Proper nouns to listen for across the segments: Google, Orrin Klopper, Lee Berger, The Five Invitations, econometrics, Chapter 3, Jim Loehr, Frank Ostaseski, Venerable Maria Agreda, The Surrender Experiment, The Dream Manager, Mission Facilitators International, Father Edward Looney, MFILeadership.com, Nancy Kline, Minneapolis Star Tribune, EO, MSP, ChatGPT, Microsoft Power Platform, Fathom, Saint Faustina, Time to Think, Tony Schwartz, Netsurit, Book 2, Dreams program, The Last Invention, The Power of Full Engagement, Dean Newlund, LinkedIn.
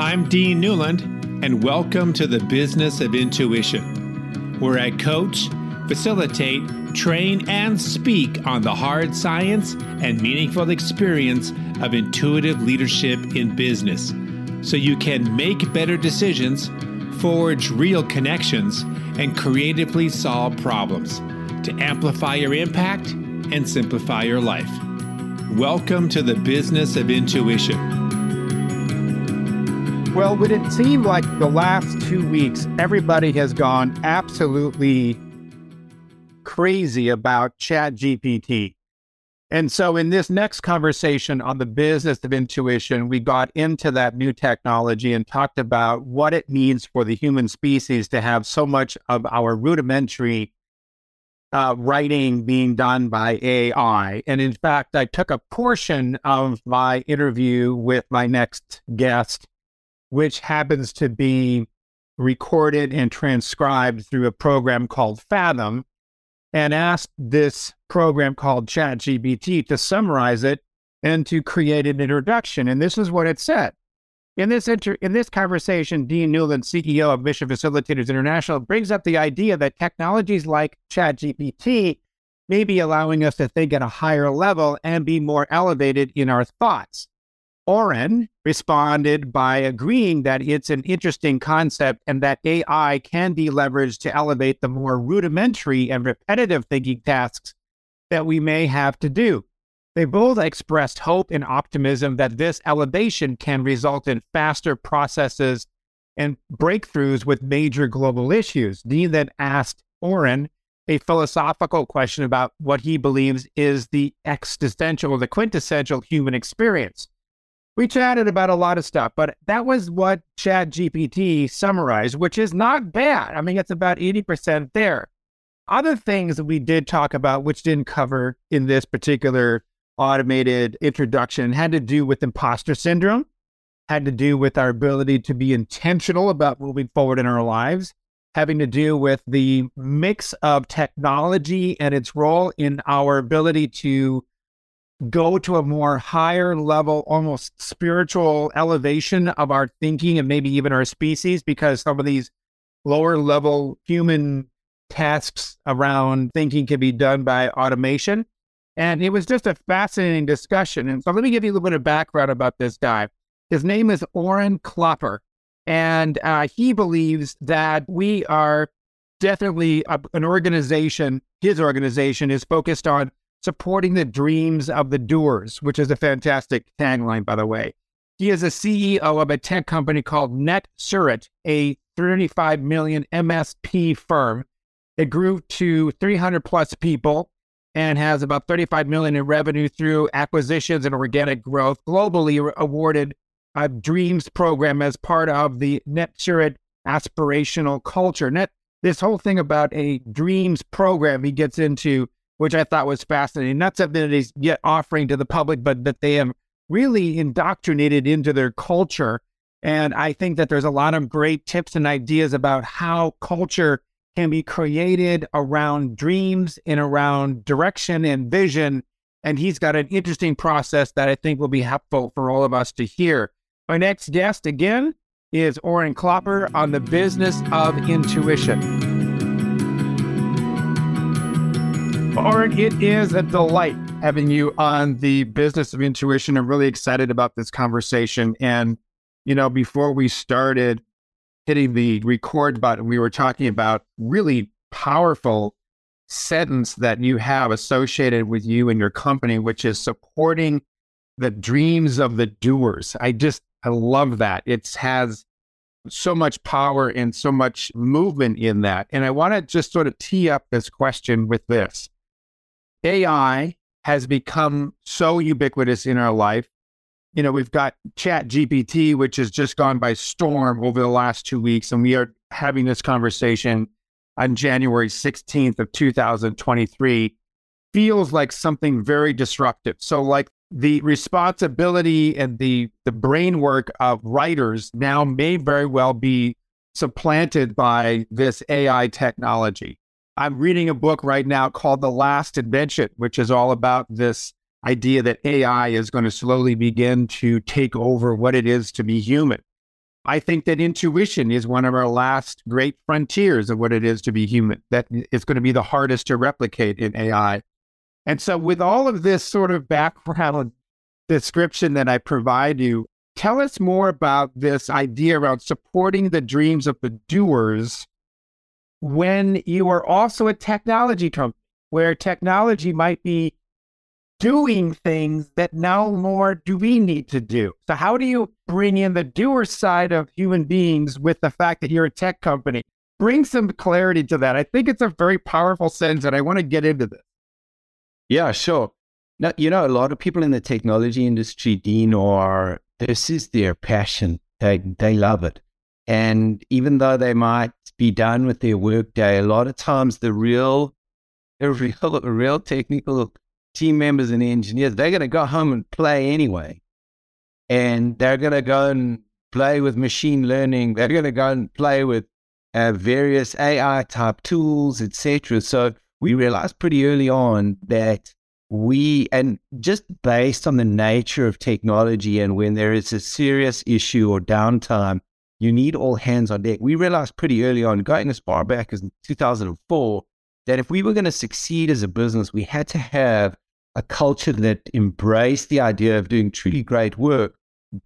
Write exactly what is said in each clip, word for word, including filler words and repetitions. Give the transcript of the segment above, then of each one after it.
I'm Dean Newlund, and welcome to the Business of Intuition, where I coach, facilitate, train, and speak on the hard science and meaningful experience of intuitive leadership in business, so you can make better decisions, forge real connections, and creatively solve problems to amplify your impact and simplify your life. Welcome to the Business of Intuition. Well, would it seem like the last two weeks, everybody has gone absolutely crazy about ChatGPT. And so in this next conversation on the Business of Intuition, we got into that new technology and talked about what it means for the human species to have so much of our rudimentary uh, writing being done by A I. And in fact, I took a portion of my interview with my next guest, which happens to be recorded and transcribed through a program called Fathom, and asked this program called ChatGPT to summarize it and to create an introduction. And this is what it said. In this inter in this conversation, Dean Newlund, C E O of Mission Facilitators International, brings up the idea that technologies like ChatGPT may be allowing us to think at a higher level and be more elevated in our thoughts. Orrin responded by agreeing that it's an interesting concept and that A I can be leveraged to elevate the more rudimentary and repetitive thinking tasks that we may have to do. They both expressed hope and optimism that this elevation can result in faster processes and breakthroughs with major global issues. Dean then asked Orrin a philosophical question about what he believes is the existential, the quintessential human experience. We chatted about a lot of stuff, but that was what ChatGPT summarized, which is not bad. I mean, it's about eighty percent there. Other things that we did talk about, which didn't cover in this particular automated introduction, had to do with imposter syndrome, had to do with our ability to be intentional about moving forward in our lives, having to do with the mix of technology and its role in our ability to go to a more higher level, almost spiritual elevation of our thinking and maybe even our species, because some of these lower level human tasks around thinking can be done by automation. And it was just a fascinating discussion. And so let me give you a little bit of background about this guy. His name is Orrin Klopper, and uh, he believes that we are definitely a, an organization, his organization is focused on supporting the dreams of the doers, which is a fantastic tagline, by the way. He is a C E O of a tech company called Netsurit, a thirty-five million M S P firm. It grew to three hundred plus people and has about thirty-five million in revenue through acquisitions and organic growth. Globally awarded a Dreams program as part of the Netsurit aspirational culture. Net, this whole thing about a Dreams program he gets into, which I thought was fascinating. Not something that he's yet offering to the public, but that they have really indoctrinated into their culture. And I think that there's a lot of great tips and ideas about how culture can be created around dreams and around direction and vision. And he's got an interesting process that I think will be helpful for all of us to hear. My next guest, again, is Orrin Klopper on the Business of Intuition. Orrin, it is a delight having you on the Business of Intuition. I'm really excited about this conversation. And, you know, before we started hitting the record button, we were talking about really powerful sentence that you have associated with you and your company, which is supporting the dreams of the doers. I just, I love that. It has so much power and so much movement in that. And I want to just sort of tee up this question with this. A I has become so ubiquitous in our life. You know, we've got ChatGPT, which has just gone by storm over the last two weeks. And we are having this conversation on January sixteenth of two thousand twenty-three. Feels like something very disruptive. So like the responsibility and the, the brain work of writers now may very well be supplanted by this A I technology. I'm reading a book right now called The Last Invention, which is all about this idea that A I is going to slowly begin to take over what it is to be human. I think that intuition is one of our last great frontiers of what it is to be human. That it's going to be the hardest to replicate in A I. And so with all of this sort of background description that I provide you, tell us more about this idea around supporting the dreams of the doers when you are also a technology company, where technology might be doing things that now more do we need to do. So how do you bring in the doer side of human beings with the fact that you're a tech company? Bring some clarity to that. I think it's a very powerful sentence, and I want to get into this. Yeah, sure. Now, you know, a lot of people in the technology industry, Dean, are, this is their passion. They, they love it. And even though they might be done with their workday, a lot of times the real, the real, the real technical team members and engineers, they're going to go home and play anyway. And they're going to go and play with machine learning. They're going to go and play with uh, various A I type tools, et cetera. So we realized pretty early on that we, and just based on the nature of technology and when there is a serious issue or downtime, you need all hands on deck. We realized pretty early on, going as far back as two thousand four, that if we were going to succeed as a business, we had to have a culture that embraced the idea of doing truly great work,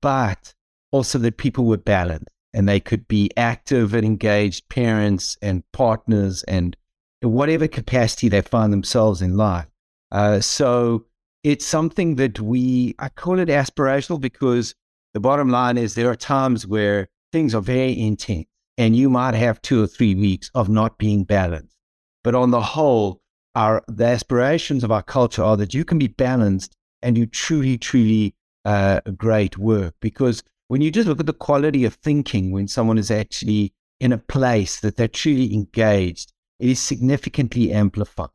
but also that people were balanced and they could be active and engaged parents and partners and whatever capacity they find themselves in life. Uh, so it's something that we, I call it aspirational, because the bottom line is there are times where things are very intense and you might have two or three weeks of not being balanced. But on the whole, our, the aspirations of our culture are that you can be balanced and do truly, truly uh, great work. Because when you just look at the quality of thinking, when someone is actually in a place that they're truly engaged, it is significantly amplified.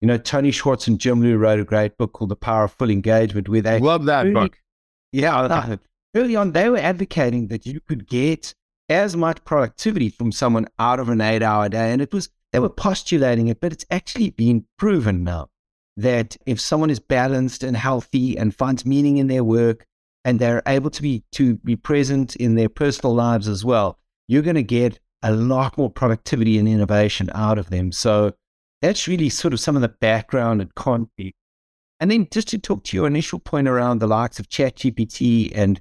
You know, Tony Schwartz and Jim Loehr wrote a great book called The Power of Full Engagement. Where they love that early, book. Yeah, I love it. Early on, they were advocating that you could get as much productivity from someone out of an eight-hour day. And it was, they were postulating it, but it's actually been proven now that if someone is balanced and healthy and finds meaning in their work and they're able to be to be present in their personal lives as well, you're going to get a lot more productivity and innovation out of them. So that's really sort of some of the background and context. And then just to talk to your initial point around the likes of ChatGPT and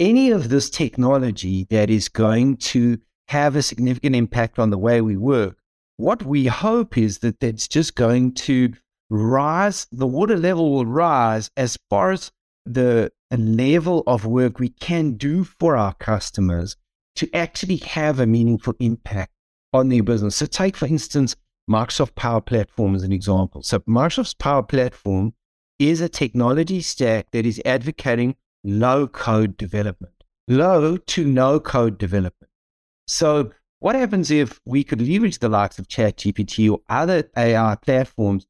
any of this technology that is going to have a significant impact on the way we work, what we hope is that that's just going to rise, the water level will rise as far as the level of work we can do for our customers to actually have a meaningful impact on their business. So take, for instance, Microsoft Power Platform as an example. So Microsoft's Power Platform is a technology stack that is advocating low-code development, low to no-code development. So what happens if we could leverage the likes of ChatGPT or other A I platforms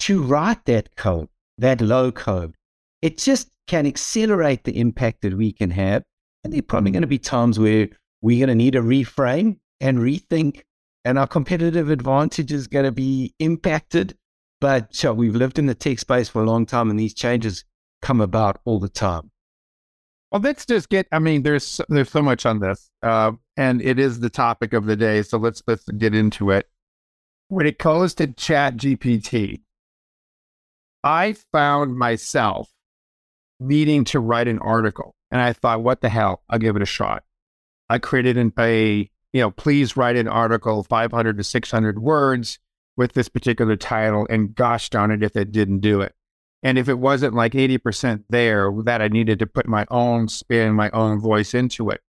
to write that code, that low code? It just can accelerate the impact that we can have. And there are probably going to be times where we're going to need to reframe and rethink, and our competitive advantage is going to be impacted. But so we've lived in the tech space for a long time, and these changes come about all the time. Well, let's just get, I mean, there's there's so much on this, uh, and it is the topic of the day, so let's let's get into it. When it comes to ChatGPT, I found myself needing to write an article, and I thought, what the hell, I'll give it a shot. I created an, a, you know, please write an article, five hundred to six hundred words with this particular title, and gosh darn it if it didn't do it. And if it wasn't like eighty percent there, that I needed to put my own spin, my own voice into it.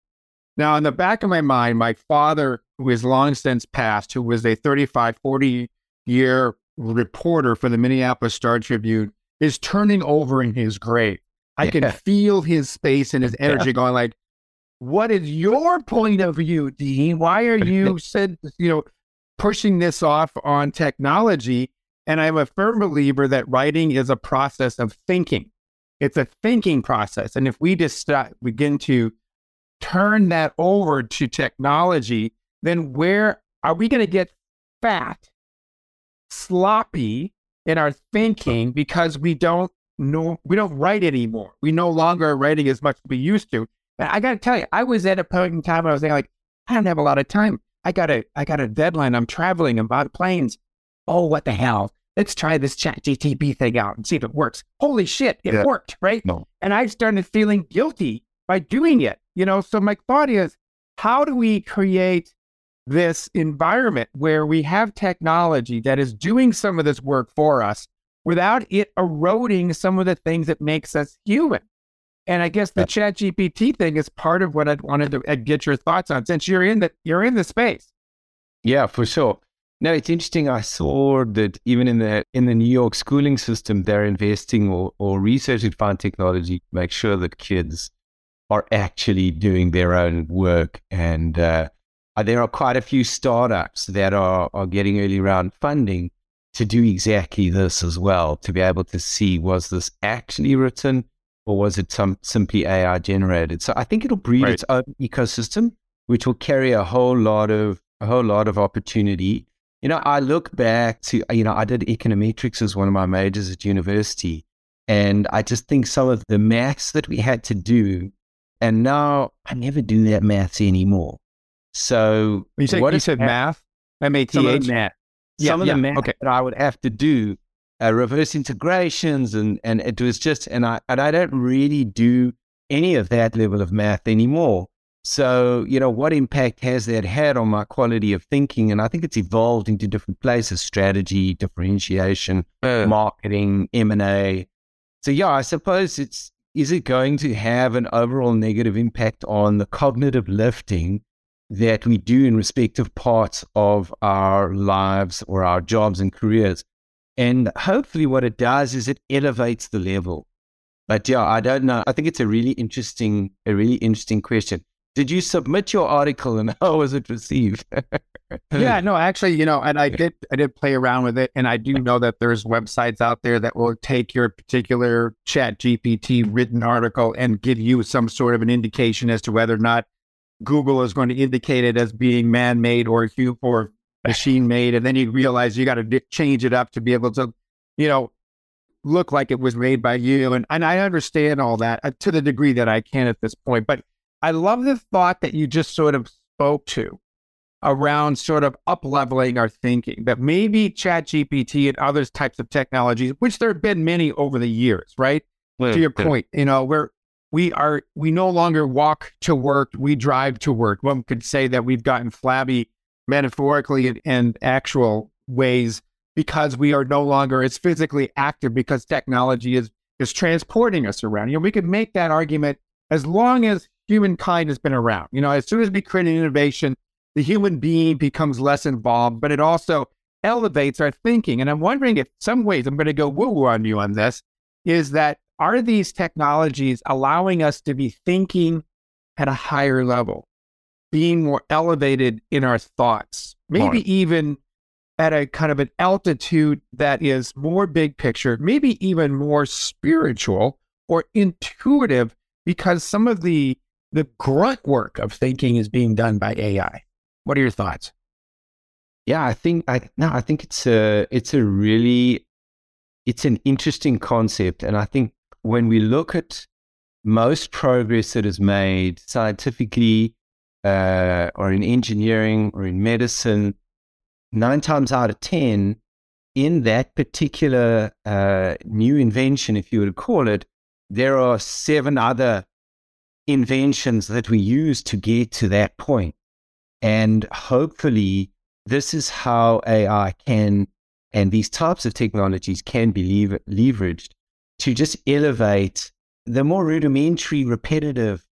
Now, in the back of my mind, my father, who is long since passed, who was a thirty-five, forty-year reporter for the Minneapolis Star Tribune, is turning over in his grave. I yeah. can feel his space and his energy yeah. going like, what is your point of view, Dean? Why are you said, you know, pushing this off on technology? And I'm a firm believer that writing is a process of thinking. It's a thinking process. And if we just start, begin to turn that over to technology, then where are we going to get fat, sloppy in our thinking because we don't know, we don't write anymore. We no longer are writing as much as we used to. I got to tell you, I was at a point in time where I was thinking, like, I don't have a lot of time. I got a, I got a deadline. I'm traveling. I'm on planes. Oh, what the hell? Let's try this ChatGPT thing out and see if it works. Holy shit, it yeah. worked, right? No. And I started feeling guilty by doing it, you know? So my thought is, how do we create this environment where we have technology that is doing some of this work for us without it eroding some of the things that makes us human? And I guess the ChatGPT thing is part of what I wanted to I'd get your thoughts on, since you're in the, you're in the space. Yeah, for sure. Now, it's interesting. I saw that even in the in the New York schooling system, they're investing or, or researching fine technology to make sure that kids are actually doing their own work. And uh, there are quite a few startups that are, are getting early round funding to do exactly this as well, to be able to see, was this actually written or was it some simply A I generated? So I think it'll breed right. its own ecosystem, which will carry a whole lot of a whole lot of opportunity. You know, I look back to, you know, I did econometrics as one of my majors at university, and I just think some of the maths that we had to do, and now I never do that maths anymore. So you said, what you said math? M A T H? Math. Some yeah, of yeah, the math okay. that I would have to do, uh, reverse integrations, and, and it was just, and I and I don't really do any of that level of math anymore. So, you know, what impact has that had on my quality of thinking? And I think it's evolved into different places: strategy, differentiation, uh, marketing, M and A. So, yeah, I suppose it's, is it going to have an overall negative impact on the cognitive lifting that we do in respective parts of our lives or our jobs and careers? And hopefully what it does is it elevates the level. But yeah, I don't know. I think it's a really interesting, a really interesting question. Did you submit your article, and how was it received? Yeah, no, actually, you know, and I did, I did play around with it, and I do know that there's websites out there that will take your particular ChatGPT written article and give you some sort of an indication as to whether or not Google is going to indicate it as being man-made or human or machine-made, and then you realize you got to change it up to be able to, you know, look like it was made by you. And and I understand all that uh, to the degree that I can at this point, but I love the thought that you just sort of spoke to around sort of up-leveling our thinking, that maybe ChatGPT and other types of technologies, which there have been many over the years, right? Yeah, to your point, yeah. you know, we're, we are, we no longer walk to work, we drive to work. One could say that we've gotten flabby metaphorically and, and actual ways, because we are no longer as physically active, because technology is, is transporting us around. You know, we could make that argument as long as humankind has been around. You know, as soon as we create an innovation, the human being becomes less involved, but it also elevates our thinking. And I'm wondering if some ways, I'm going to go woo-woo on you on this, is that are these technologies allowing us to be thinking at a higher level, being more elevated in our thoughts, maybe Mark. even at a kind of an altitude that is more big picture, maybe even more spiritual or intuitive, because some of the the grunt work of thinking is being done by A I. What are your thoughts? Yeah, I think I no, I think it's a it's a really it's an interesting concept, and I think when we look at most progress that is made scientifically, uh, or in engineering or in medicine, nine times out of ten, in that particular uh, new invention, if you would call it, there are seven other inventions that we use to get to that point. And hopefully this is how A I can, and these types of technologies can be lever- leveraged to just elevate the more rudimentary, repetitive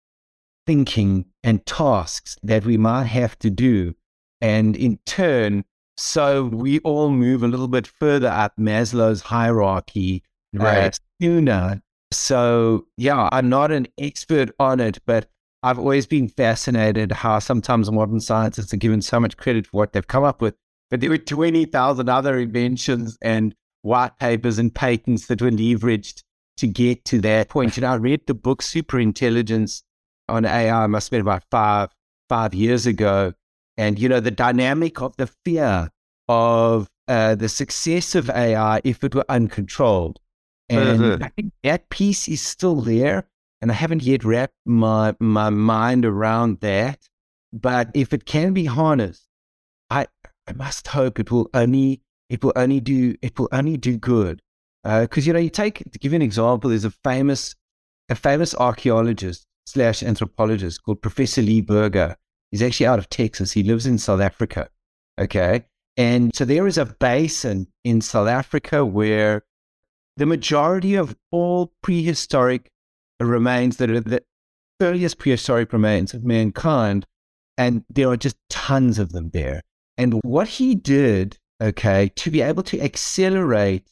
thinking and tasks that we might have to do. And in turn, so we all move a little bit further up Maslow's hierarchy, right? Uh, sooner. So, yeah, I'm not an expert on it, but I've always been fascinated how sometimes modern scientists are given so much credit for what they've come up with, but there were twenty thousand other inventions and white papers and patents that were leveraged to get to that point. And I read the book Superintelligence on A I, it must have been about five, five years ago. And, you know, the dynamic of the fear of uh, the success of A I if it were uncontrolled. And I think that piece is still there, And I haven't yet wrapped my, my mind around that. But if it can be harnessed, I I must hope it will only it will only do it will only do good. Because uh, you know, you take to give you an example, there's a famous a famous archaeologist slash anthropologist called Professor Lee Berger. He's actually out of Texas. He lives in South Africa. Okay, and so there is a basin in South Africa where the majority of all prehistoric remains that are the earliest prehistoric remains of mankind. And there are just tons of them there. And what he did, okay, to be able to accelerate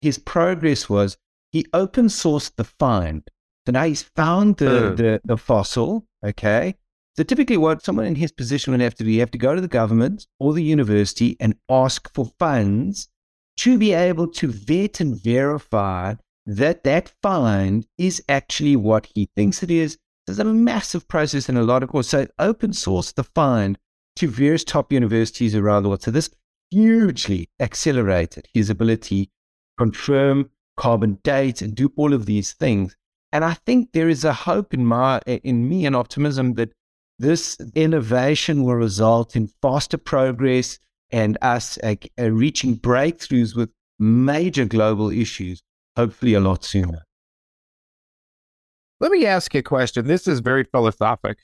his progress was he open sourced the find. So now he's found the, uh. the, the fossil, okay? So typically what someone in his position would have to do, you have to go to the government or the university and ask for funds to be able to vet and verify that that find is actually what he thinks it is. There's a massive process and a lot of course. So open source the find to various top universities around the world. So this hugely accelerated his ability to confirm, carbon date, and do all of these things. And I think there is a hope in my in me and optimism that this innovation will result in faster progress and us uh, uh, reaching breakthroughs with major global issues, hopefully a lot sooner. Let me ask you a question. This is very philosophic.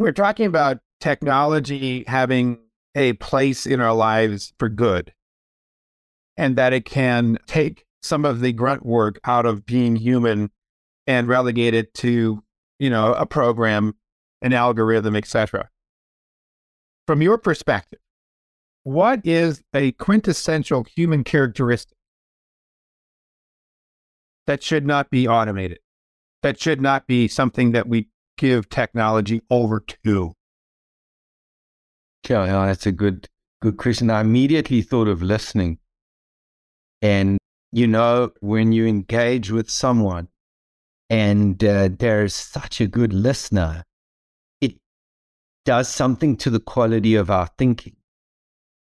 We're talking about technology having a place in our lives for good, and that it can take some of the grunt work out of being human and relegate it to, you know, a program, an algorithm, et cetera. From your perspective, what is a quintessential human characteristic that should not be automated, that should not be something that we give technology over to? Yeah, yeah, that's a good good question. I immediately thought of listening. And, you know, when you engage with someone and uh, they're such a good listener, it does something to the quality of our thinking.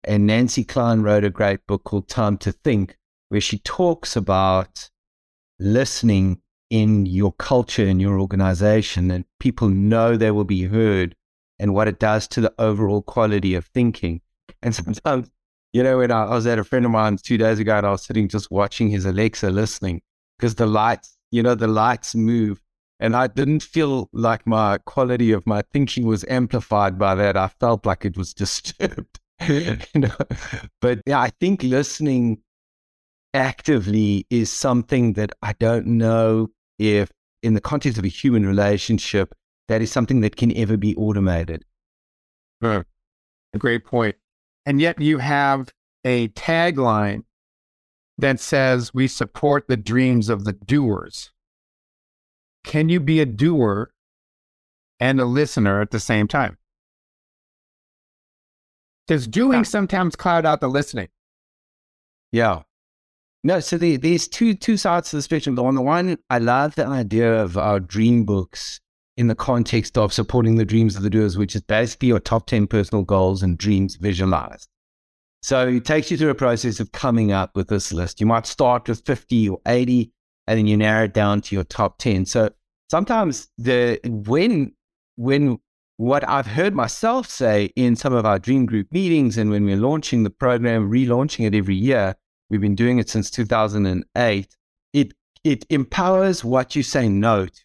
And Nancy Kline wrote a great book called Time to Think, where she talks about listening in your culture, in your organization, and people know they will be heard and what it does to the overall quality of thinking. And sometimes, you know, when I, I was at a friend of mine two days ago and I was sitting just watching his Alexa listening because the lights, you know, the lights move. And I didn't feel like my quality of my thinking was amplified by that. I felt like it was disturbed. You know? But yeah, I think listening actively is something that I don't know if in the context of a human relationship, that is something that can ever be automated. Uh, a great point. And yet you have a tagline that says, we support the dreams of the doers. Can you be a doer and a listener at the same time? Does doing sometimes cloud out the listening? Yeah. No, so the, there's two two sides to the spectrum. On the one, I love the idea of our dream books in the context of supporting the dreams of the doers, which is basically your top ten personal goals and dreams visualized. So it takes you through a process of coming up with this list. You might start with fifty or eighty, and then you narrow it down to your top ten. So sometimes the when when what I've heard myself say in some of our dream group meetings, and when we're launching the program, relaunching it every year. We've been doing it since two thousand eight. It it empowers what you say no to.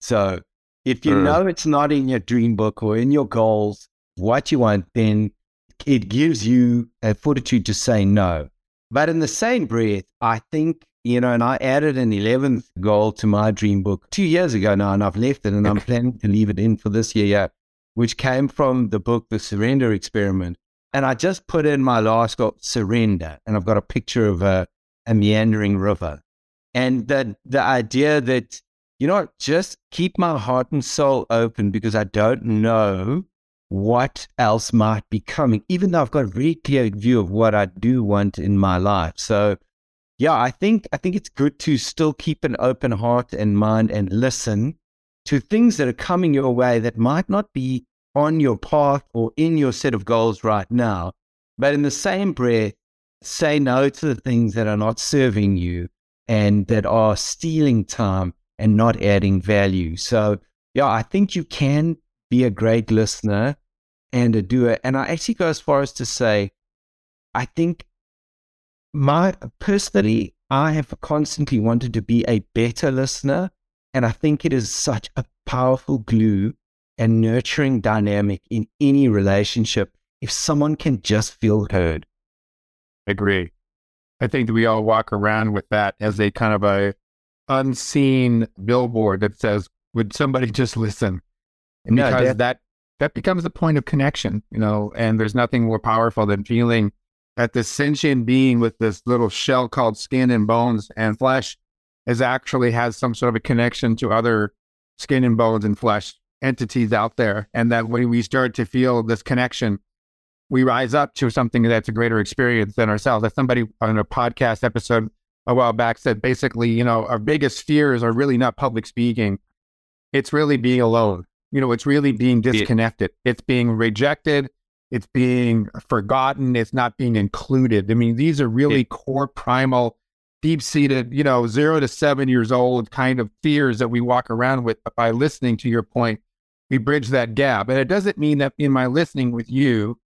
So if you mm. know it's not in your dream book or in your goals, what you want, then it gives you a fortitude to say no. But in the same breath, I think, you know, and I added an eleventh goal to my dream book two years ago now, and I've left it, and I'm planning to leave it in for this year, yeah, which came from the book, The Surrender Experiment. And I just put in my last goal, surrender, and I've got a picture of a, a meandering river. And the, the idea that, you know, just keep my heart and soul open because I don't know what else might be coming, even though I've got a very clear view of what I do want in my life. So, yeah, I think I think it's good to still keep an open heart and mind and listen to things that are coming your way that might not be on your path or in your set of goals right now, but in the same breath, say no to the things that are not serving you and that are stealing time and not adding value. So yeah, I think you can be a great listener and a doer. And I actually go as far as to say, I think my personally, I have constantly wanted to be a better listener. And I think it is such a powerful glue and nurturing dynamic in any relationship if someone can just feel heard. I agree. I think that we all walk around with that as a kind of a unseen billboard that says, would somebody just listen? And no, because that, that, that becomes a point of connection, you know, and there's nothing more powerful than feeling that the sentient being with this little shell called skin and bones and flesh is actually has some sort of a connection to other skin and bones and flesh entities out there. And that when we start to feel this connection, we rise up to something that's a greater experience than ourselves. As somebody on a podcast episode a while back said, basically, you know, our biggest fears are really not public speaking. It's really being alone. You know, it's really being disconnected. It's being rejected. It's being forgotten. It's not being included. I mean, these are really core, primal, deep-seated, you know, zero to seven years old kind of fears that we walk around with. But by listening, to your point, we bridge that gap. And it doesn't mean that in my listening with you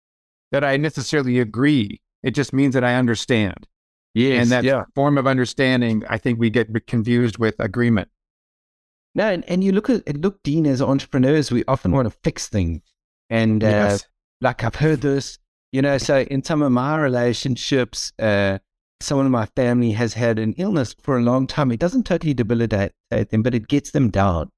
that I necessarily agree. It just means that I understand. Yes, and that yeah. form of understanding, I think we get confused with agreement. No, and, and you look at, look, Dean, as entrepreneurs, we often want to fix things. And uh, yes. like I've heard this, you know, so in some of my relationships, uh, someone in my family has had an illness for a long time. It doesn't totally debilitate them, but it gets them down.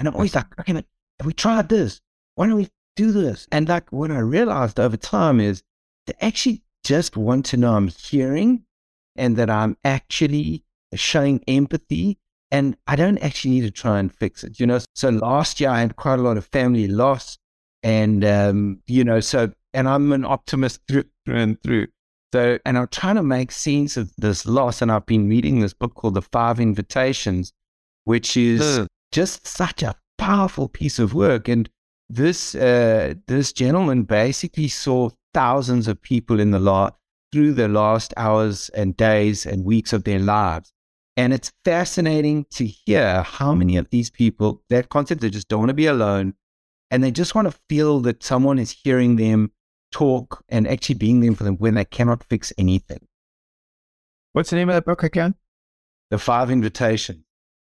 And I'm always like, okay, but have we tried this? Why don't we do this? And like what I realized over time is to actually just want to know I'm hearing and that I'm actually showing empathy. And I don't actually need to try and fix it, you know. So last year I had quite a lot of family loss, and um, you know, so and I'm an optimist through and through. So and I'm trying to make sense of this loss, and I've been reading this book called The Five Invitations, which is Ugh. just such a powerful piece of work. And this uh, this gentleman basically saw thousands of people in the lot through the last hours and days and weeks of their lives. And it's fascinating to hear how many of these people, that concept, they just don't want to be alone. And they just want to feel that someone is hearing them talk and actually being there for them when they cannot fix anything. What's the name of that book again? The Five Invitations.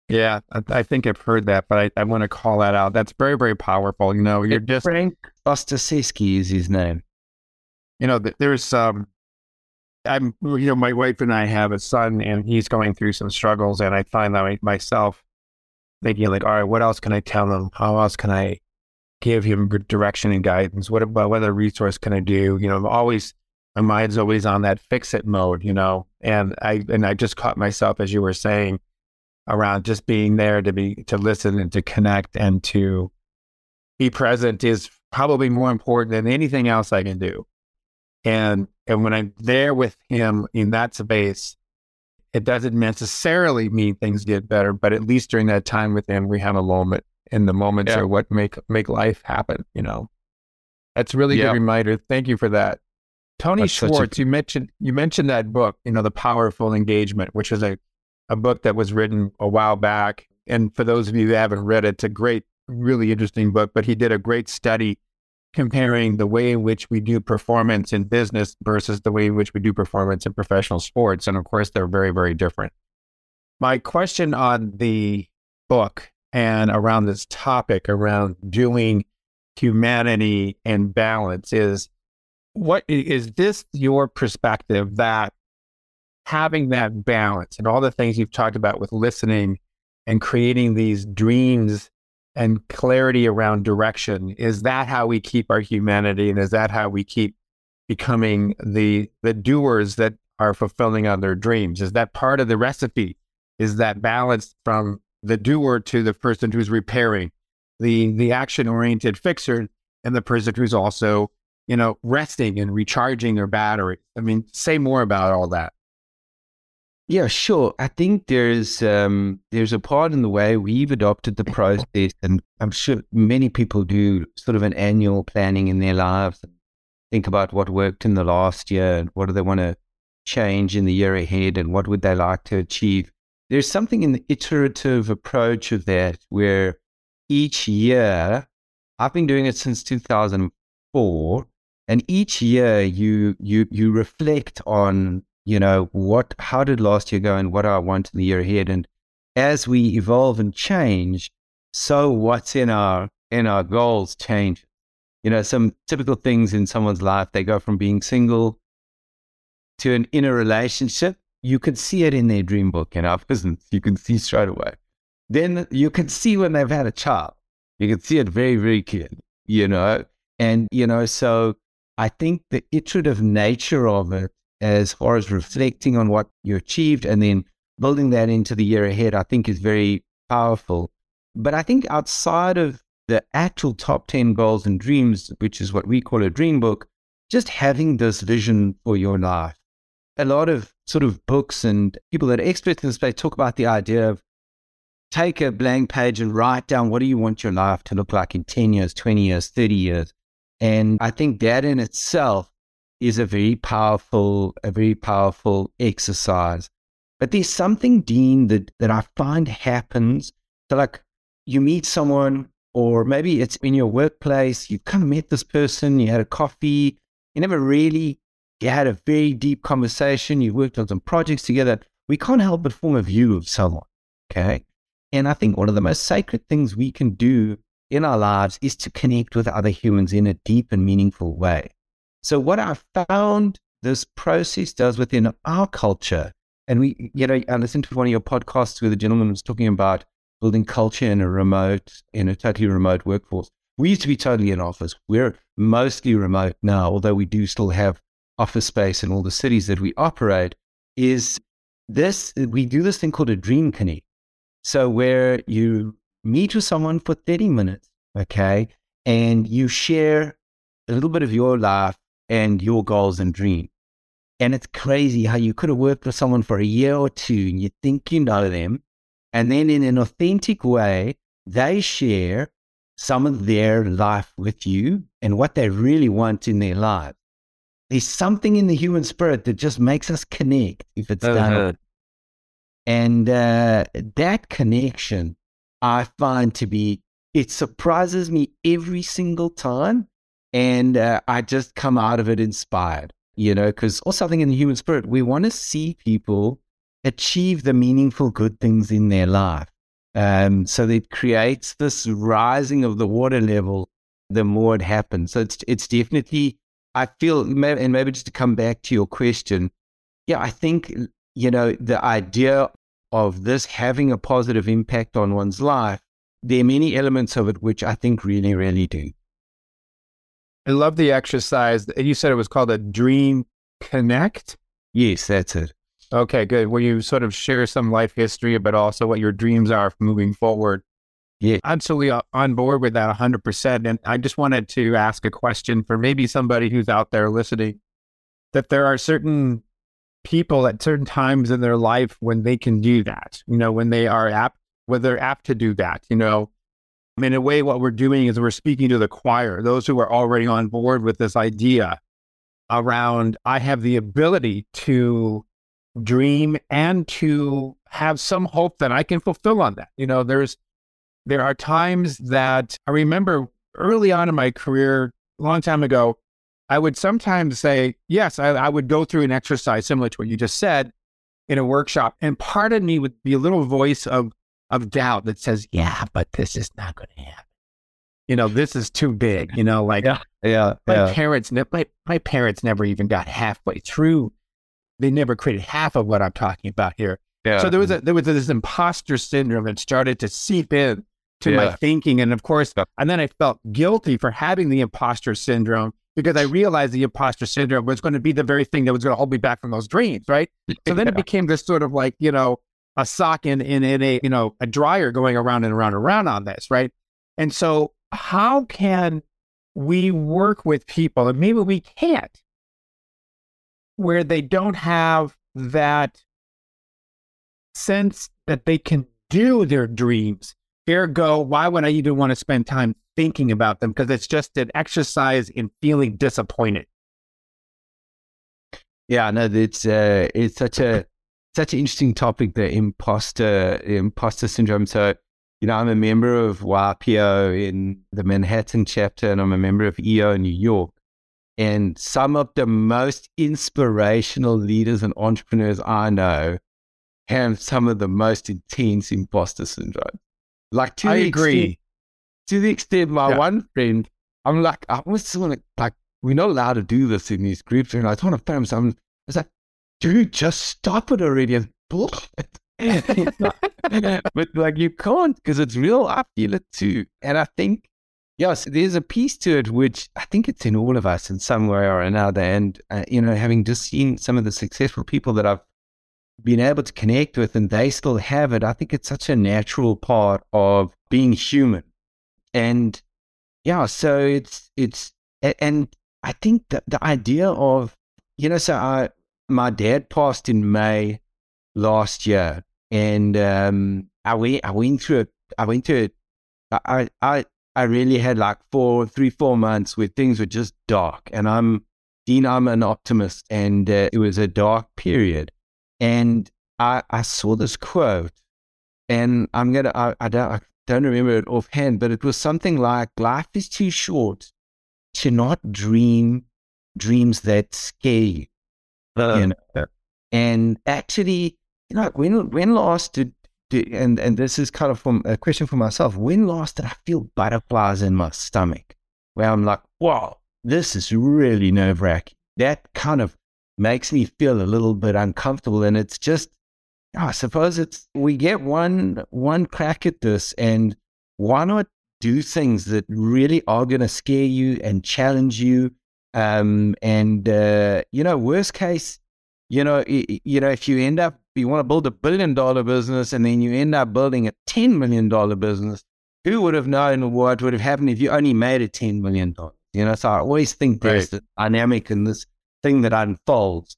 Yeah, I, I think I've heard that, but I, I want to call that out. That's very, very powerful. You know, you're it's just... Frank Ostaseski is his name. You know, there's... Um, I'm, you know, my wife and I have a son, and he's going through some struggles, and I find that I, myself thinking like, all right, what else can I tell him? How else can I give him direction and guidance? What about what other resource can I do? You know, I'm always, my mind's always on that fix it mode, you know, and I, and I just caught myself, as you were saying, around just being there to be, to listen and to connect and to be present is probably more important than anything else I can do. And, and when I'm there with him in that space, it doesn't necessarily mean things get better, but at least during that time with him, we have a moment, and the moments yeah. are what make, make life happen. You know, that's really yeah. good reminder. Thank you for that. Tony that's Schwartz, a... you mentioned, you mentioned that book, you know, The Power of Full Engagement, which was a, a book that was written a while back. And for those of you that haven't read it, it's a great, really interesting book, but he did a great study comparing the way in which we do performance in business versus the way in which we do performance in professional sports. And of course, they're very, very different. My question on the book and around this topic around doing humanity and balance is, what is this your perspective that having that balance and all the things you've talked about with listening and creating these dreams and clarity around direction, is that how we keep our humanity? And is that how we keep becoming the the doers that are fulfilling on their dreams? Is that part of the recipe? Is that balance from the doer to the person who's repairing, the the action-oriented fixer, and the person who's also, you know, resting and recharging their battery? I mean, say more about all that. Yeah, sure. I think there's um, there's a part in the way we've adopted the process, and I'm sure many people do sort of an annual planning in their lives, and think about what worked in the last year and what do they want to change in the year ahead and what would they like to achieve. There's something in the iterative approach of that where each year, I've been doing it since two thousand four, and each year you you you reflect on, you know, what how did last year go and what do I want in the year ahead? And as we evolve and change, so what's in our in our goals change. You know, some typical things in someone's life, they go from being single to an inner relationship. You could see it in their dream book in our business. You can see straight away. Then you can see when they've had a child. You can see it very, very clearly, you know. And, you know, so I think the iterative nature of it, as far as reflecting on what you achieved and then building that into the year ahead, I think is very powerful. But I think outside of the actual top ten goals and dreams, which is what we call a dream book, just having this vision for your life. A lot of sort of books and people that are experts in this space talk about the idea of take a blank page and write down what do you want your life to look like in ten years, twenty years, thirty years. And I think that in itself is a very powerful, a very powerful exercise. But there's something, Dean, that, that I find happens. So like you meet someone, or maybe it's in your workplace, you've kind of met this person, you had a coffee, you never really you had a very deep conversation, you worked on some projects together. We can't help but form a view of someone, okay? And I think one of the most sacred things we can do in our lives is to connect with other humans in a deep and meaningful way. So what I found this process does within our culture, and we, you know, I listened to one of your podcasts where the gentleman was talking about building culture in a remote, in a totally remote workforce. We used to be totally in office. We're mostly remote now, although we do still have office space in all the cities that we operate. Is this, we do this thing called a dream connect. So where you meet with someone for thirty minutes, okay, and you share a little bit of your life and your goals and dreams. And it's crazy how you could have worked with someone for a year or two and you think you know them. And then in an authentic way, they share some of their life with you and what they really want in their life. There's something in the human spirit that just makes us connect if it's done. Uh-huh. And uh, that connection I find to be, it surprises me every single time. And uh, I just come out of it inspired, you know, because or something in the human spirit, we want to see people achieve the meaningful good things in their life. Um, so that creates this rising of the water level the more it happens. So it's it's definitely... I feel, and maybe just to come back to your question, yeah, I think, you know, the idea of this having a positive impact on one's life, there are many elements of it which I think really, really do. I love the exercise. You said it was called a dream connect? Yes, that's it. Okay, good. Where you sort of share some life history, but also what your dreams are moving forward. Yeah, absolutely on board with that one hundred percent. And I just wanted to ask a question for maybe somebody who's out there listening, that there are certain people at certain times in their life when they can do that, you know, when they are apt, when they're apt to do that, you know. I mean, in a way, what we're doing is we're speaking to the choir, those who are already on board with this idea around, I have the ability to dream and to have some hope that I can fulfill on that. You know, there's, There are times that I remember early on in my career, a long time ago, I would sometimes say, yes, I, I would go through an exercise similar to what you just said in a workshop. And part of me would be a little voice of of doubt that says, yeah, but this is not going to happen. You know, this is too big. You know, like yeah, yeah, my, yeah. Parents, my, my parents never even got halfway through. They never created half of what I'm talking about here. Yeah. So there was, a, there was this imposter syndrome that started to seep in to yeah. my thinking. And of course, and then I felt guilty for having the imposter syndrome because I realized the imposter syndrome was going to be the very thing that was going to hold me back from those dreams, right? So then yeah. it became this sort of like, you know, a sock in, in, in a, you know, a dryer going around and around and around on this, right? And so how can we work with people, and maybe we can't, where they don't have that sense that they can do their dreams? Ergo, why would I even want to spend time thinking about them? Because it's just an exercise in feeling disappointed. Yeah, no, it's uh, it's such a such an interesting topic, the imposter, imposter syndrome. So, you know, I'm a member of Y P O in the Manhattan chapter, and I'm a member of E O in New York. And some of the most inspirational leaders and entrepreneurs I know have some of the most intense imposter syndrome. Like, to I the agree. Extent, to the extent, my yeah. one friend, I'm like, I almost want to, like, we're not allowed to do this in these groups. And I just want to film something. I was like, dude, just stop it already. And bullshit. But like, you can't, because it's real. I feel it too. And I think, yes, there's a piece to it, which I think it's in all of us in some way or another. And, uh, you know, having just seen some of the successful people that I've been able to connect with, and they still have it, I think it's such a natural part of being human. And yeah, so it's, it's, and I think that the idea of, you know, so I, my dad passed in May last year, and um, I went, I went through it. I went through it. I, I, I really had like four, three, four months where things were just dark. And I'm, Dean, I'm an optimist, and uh, it was a dark period. And I, I saw this quote, and I'm gonna, I, I don't, I don't remember it offhand, but it was something like, "Life is too short to not dream dreams that scare you." Uh, you know? Yeah. And actually, you know, when when last did, did and and this is kind of from a question for myself, when last did I feel butterflies in my stomach, where I'm like, wow, this is really nerve-wracking. That kind of makes me feel a little bit uncomfortable. And it's just, I suppose it's, we get one one crack at this, and why not do things that really are going to scare you and challenge you. Um, and, uh, you know, worst case, you know, I, you know, if you end up, you want to build a billion dollar business, and then you end up building a ten million dollar business, who would have known what would have happened if you only made it ten million dollars? You know, so I always think there's right. the dynamic in this thing that unfolds.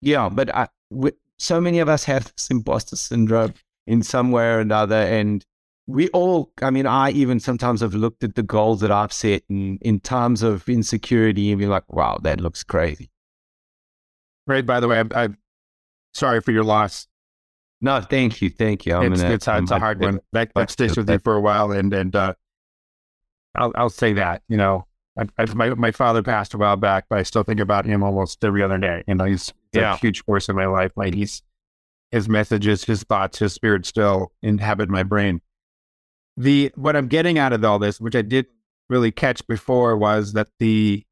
Yeah. But I, we, so many of us have this imposter syndrome in some way or another. And we all, I mean, I even sometimes have looked at the goals that I've set in, in times of insecurity and be like, wow, that looks crazy. Right. By the way, I'm, I'm sorry for your loss. No, thank you. Thank you. I'm it's, gonna, it's, I'm, it's a hard I'm, one. That, that stays with me for a while. And, and, uh, I'll, I'll say that, you know, I, I, my, my father passed a while back, but I still think about him almost every other day. You know, he's, he's yeah. a huge force in my life. Like, he's, his messages, his thoughts, his spirit still inhabit my brain. The, what I'm getting out of all this, which I didn't really catch before, was that the,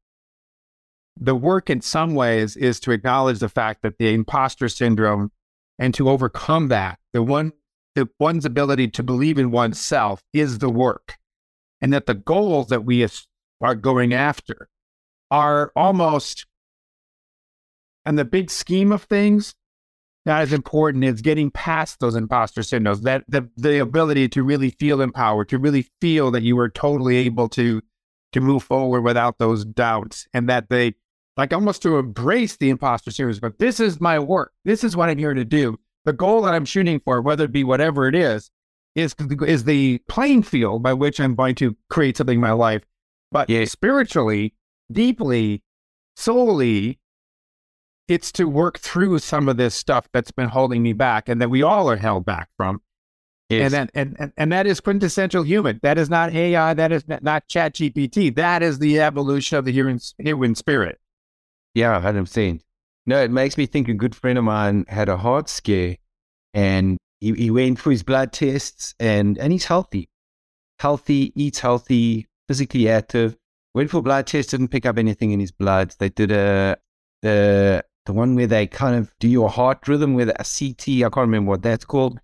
the work in some ways is to acknowledge the fact that the imposter syndrome, and to overcome that, the one, the one's ability to believe in oneself is the work, and that the goals that we are going after are almost, in the big scheme of things, not as important as getting past those imposter syndromes, that the, the ability to really feel empowered, to really feel that you were totally able to, to move forward without those doubts, and that they, like, almost to embrace the imposter syndrome. But this is my work. This is what I'm here to do. The goal that I'm shooting for, whether it be whatever it is, is, is the playing field by which I'm going to create something in my life. But yeah. spiritually, deeply, solely, it's to work through some of this stuff that's been holding me back, and that we all are held back from. Yes. And, that, and, and, and that is quintessential human. That is not A I. That is not ChatGPT. That is the evolution of the human, human spirit. Yeah, one hundred percent. No, it makes me think a good friend of mine had a heart scare, and he, he went for his blood tests, and, and he's healthy. Healthy, eats healthy, physically active. Went for blood tests, didn't pick up anything in his blood. They did a... the The one where they kind of do your heart rhythm with a C T, I can't remember what that's called,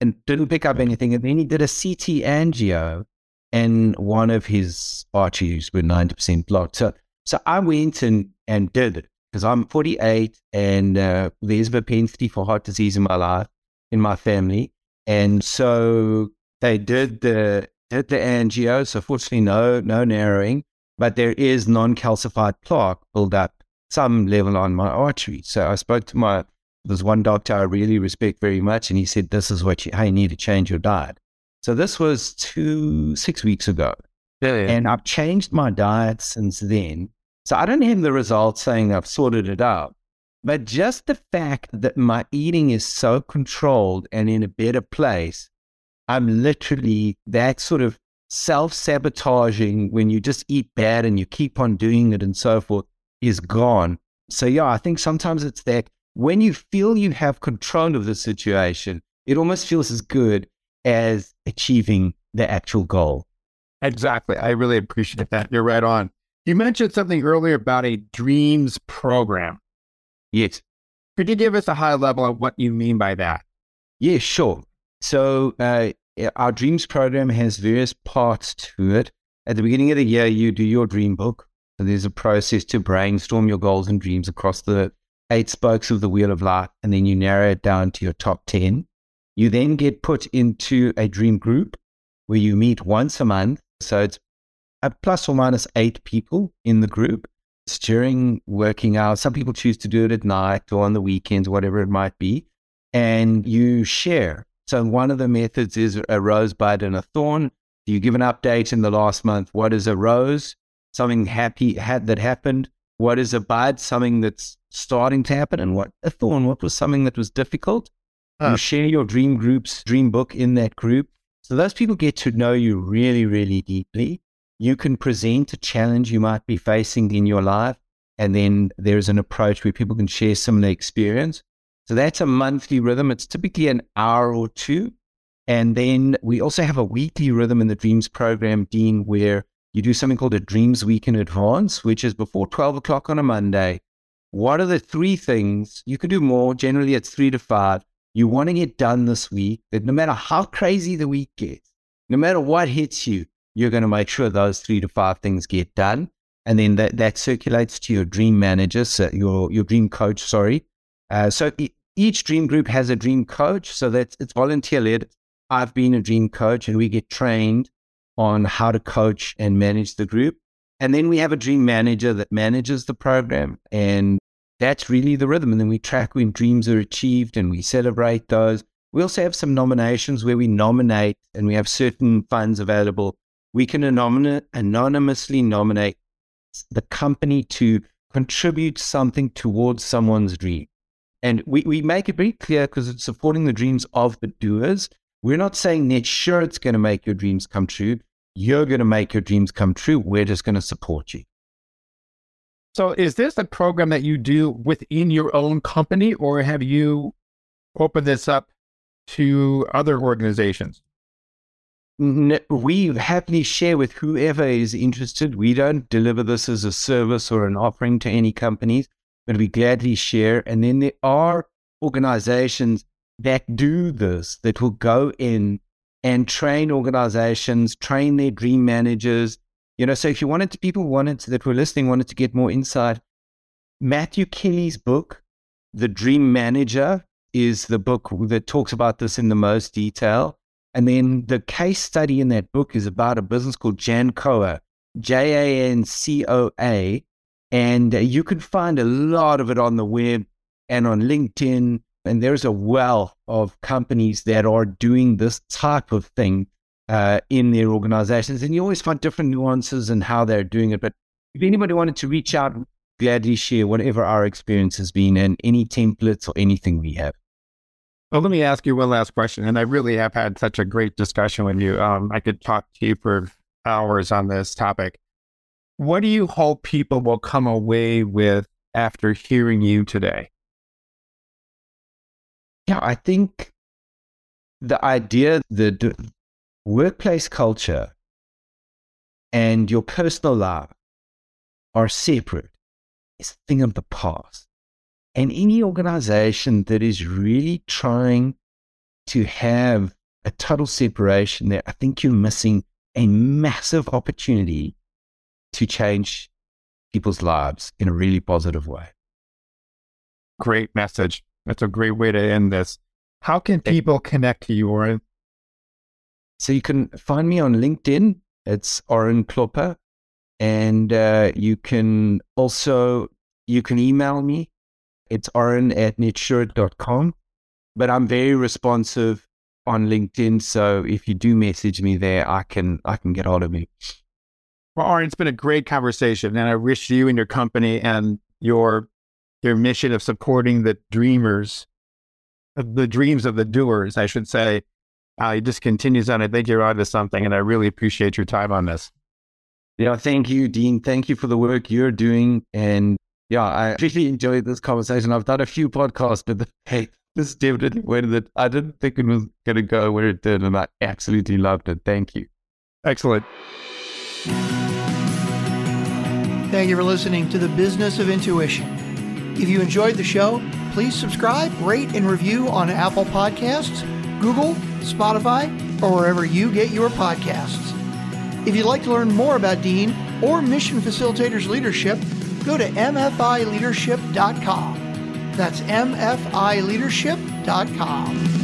and didn't pick up anything. And then he did a C T angio, and one of his arteries were ninety percent blocked. So, so I went and, and did it, because I'm forty-eight, and uh, there's propensity for heart disease in my life, in my family. And so they did the, did the angio. So fortunately, no, no narrowing, but there is non-calcified plaque build up some level on my artery. So I spoke to my, there's one doctor I really respect very much, and he said, this is what you, hey, you need to change your diet. So this was two, six weeks ago. Yeah, yeah. And I've changed my diet since then. So I don't have the results saying I've sorted it out, But just the fact that my eating is so controlled and in a better place, I'm literally that sort of self-sabotaging when you just eat bad and you keep on doing it and so forth is gone. So yeah, I think sometimes it's that when you feel you have control of the situation, it almost feels as good as achieving the actual goal. Exactly. I really appreciate that. You're right on. You mentioned something earlier about a dreams program. Yes. Could you give us a high level of what you mean by that? Yeah, sure. So uh, our dreams program has various parts to it. At the beginning of the year, you do your dream book. So there's a process to brainstorm your goals and dreams across the eight spokes of the wheel of life, and then you narrow it down to your top ten. You then get put into a dream group where you meet once a month. So it's a plus or minus eight people in the group. It's during working hours. Some people choose to do it at night or on the weekends, whatever it might be. And you share. So one of the methods is a rosebud and a thorn. You give an update in the last month. What is a rose? Something happy had that happened. What is a bud? Something that's starting to happen. And what a thorn? What was something that was difficult? Huh. You share your dream group's dream book in that group. So those people get to know you really, really deeply. You can present a challenge you might be facing in your life, and then there's an approach where people can share similar experience. So that's a monthly rhythm. It's typically an hour or two. And then we also have a weekly rhythm in the Dreams program, Dean, where you do something called a Dreams Week in Advance, which is before twelve o'clock on a Monday. What are the three things? You can do more. Generally, it's three to five. You want to get done this week that no matter how crazy the week gets, no matter what hits you, you're going to make sure those three to five things get done. And then that, that circulates to your dream manager, so your, your dream coach, sorry. Uh, so e- each dream group has a dream coach. So that's, it's volunteer-led. I've been a dream coach, and we get trained on how to coach and manage the group. And then we have a dream manager that manages the program. And that's really the rhythm. And then we track when dreams are achieved and we celebrate those. We also have some nominations where we nominate, and we have certain funds available. We can anom- anonymously nominate the company to contribute something towards someone's dream. And we, we make it very clear, because it's supporting the dreams of the doers. We're not saying that, sure, it's going to make your dreams come true. You're going to make your dreams come true. We're just going to support you. So is this a program that you do within your own company, or have you opened this up to other organizations? We happily share with whoever is interested. We don't deliver this as a service or an offering to any companies, but we gladly share. And then there are organizations that do this, that will go in and train organizations, train their dream managers. You know, so if you wanted to, people wanted to, that were listening, wanted to get more insight, Matthew Kelly's book, The Dream Manager, is the book that talks about this in the most detail. And then the case study in that book is about a business called Jancoa, J A N C O A. And you can find a lot of it on the web and on LinkedIn. And there's a wealth of companies that are doing this type of thing uh, in their organizations. And you always find different nuances in how they're doing it. But if anybody wanted to reach out, gladly share whatever our experience has been and any templates or anything we have. Well, let me ask you one last question, and I really have had such a great discussion with you. Um, I could talk to you for hours on this topic. What do you hope people will come away with after hearing you today? Yeah, I think the idea, the d- workplace culture and your personal life are separate. It's a thing of the past. And any organization that is really trying to have a total separation there, I think you're missing a massive opportunity to change people's lives in a really positive way. Great message. That's a great way to end this. How can people connect to you, Orrin? So you can find me on LinkedIn. It's Orrin Klopper. And uh, you can also, you can email me. It's Orrin at Netsurit dot com, but I'm very responsive on LinkedIn. So if you do message me there, I can I can get hold of me. Well, Orrin, it's been a great conversation, and I wish you and your company and your their mission of supporting the dreamers, the dreams of the doers, I should say. Uh, it just continues on. I think you're onto something, and I really appreciate your time on this. Yeah, thank you, Dean. Thank you for the work you're doing. And yeah, I really enjoyed this conversation. I've done a few podcasts, but hey, this definitely went that I didn't think it was going to go where it did, and I absolutely loved it. Thank you. Excellent. Thank you for listening to The Business of Intuition. If you enjoyed the show, please subscribe, rate, and review on Apple Podcasts, Google, Spotify, or wherever you get your podcasts. If you'd like to learn more about Dean or Mission Facilitators Leadership, go to M F I Leadership dot com. That's M F I Leadership dot com.